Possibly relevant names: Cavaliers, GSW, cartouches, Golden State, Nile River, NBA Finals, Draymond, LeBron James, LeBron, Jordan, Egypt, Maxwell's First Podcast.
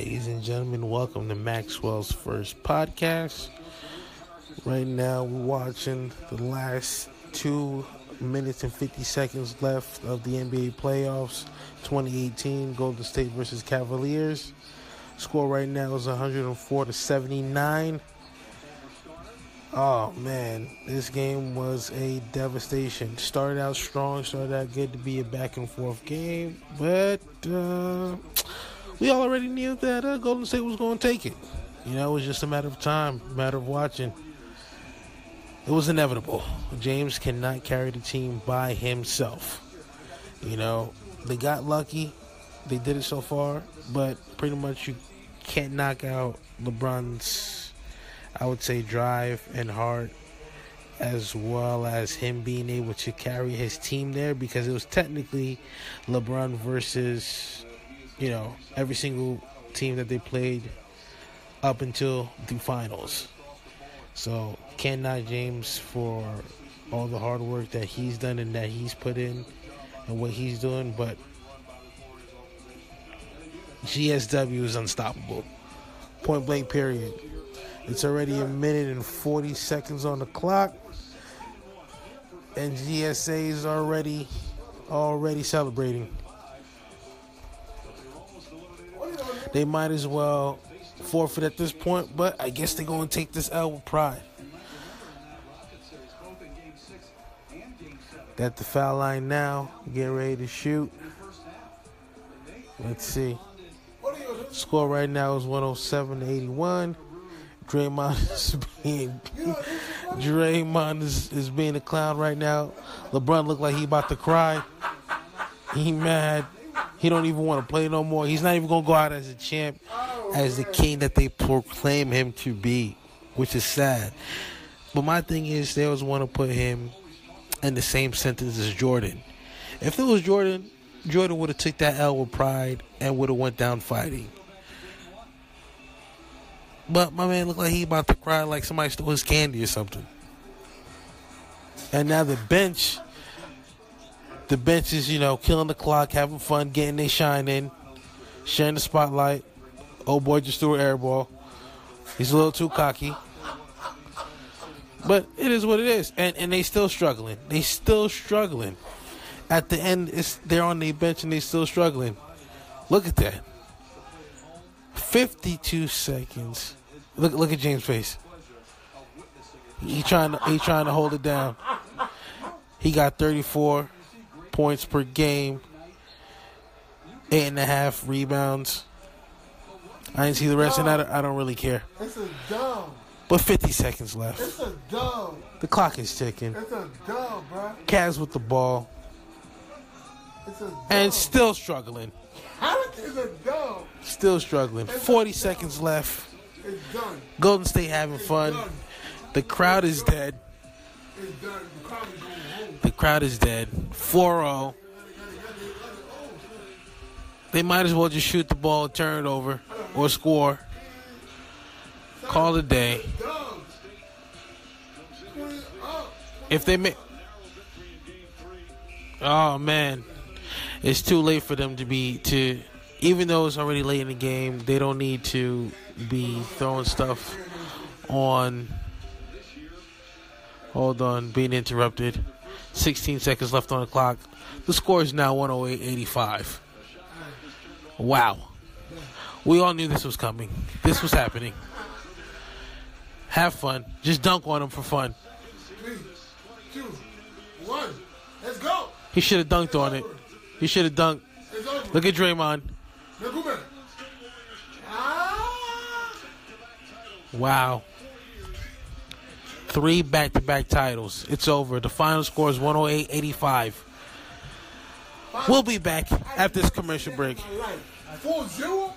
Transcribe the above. Ladies and gentlemen, welcome to Maxwell's First Podcast. Right now, we're watching the last 2 minutes and 50 seconds left of the NBA playoffs 2018, Golden State versus Cavaliers. Score right now is 104-79. Oh, man, this game was a devastation. Started out strong, started out good to be a back-and-forth game, but we all already knew that Golden State was going to take it. You know, it was just a matter of time, a matter of watching. It was inevitable. James cannot carry the team by himself. You know, they got lucky. They did it so far. But pretty much you can't knock out LeBron's, I would say, drive and heart, as well as him being able to carry his team there, because it was technically LeBron versus, you know, every single team that they played up until the finals. So, can't knock James for all the hard work that he's done and that he's put in and what he's doing, but GSW is unstoppable. Point blank, period. It's already a minute and 40 seconds on the clock, and GSA is already celebrating. They might as well forfeit at this point, but I guess they're going to take this L with pride. At the foul line now, getting ready to shoot. Let's see. Score right now is 107-81. Draymond is being a clown right now. LeBron look like he about to cry. He mad. He don't even want to play no more. He's not even going to go out as a champ, as the king that they proclaim him to be, which is sad. But my thing is, they always want to put him in the same sentence as Jordan. If it was Jordan, Jordan would have took that L with pride and would have went down fighting. But my man looked like he about to cry, like somebody stole his candy or something. And now the bench is, you know, killing the clock, having fun, getting their shine in, sharing the spotlight. Old boy just threw an air ball. He's a little too cocky. But it is what it is. And they still struggling. They still struggling. At the end, they're on the bench and they still struggling. Look at that. 52 seconds. Look at James' face. He trying to hold it down. He got 34. Points per game, 8.5 rebounds. I didn't see the rest, and I don't really care. This is dumb. But 50 seconds left. This is dumb. The clock is ticking. This is dumb, bro. Cavs with the ball. This is dumb. And still struggling. How is it dumb? Still struggling. 40 seconds left. It's done. Golden State having fun. The crowd is dead. It's done. The crowd is dead. 4-0. They might as well just shoot the ball, turn it over, or score. Call it a day. If they make... Oh, man. It's too late for them to be... to. Even though it's already late in the game, they don't need to be throwing stuff on... Hold on, being interrupted. 16 seconds left on the clock. The score is now 108-85. Wow. We all knew this was coming. This was happening. Have fun. Just dunk on him for fun. 3, 2, 1. Let's go. He should have dunked on it. He should have dunked. Look at Draymond. Wow. 3 back-to-back titles. It's over. The final score is 108-85. We'll be back after this commercial break. 4-0?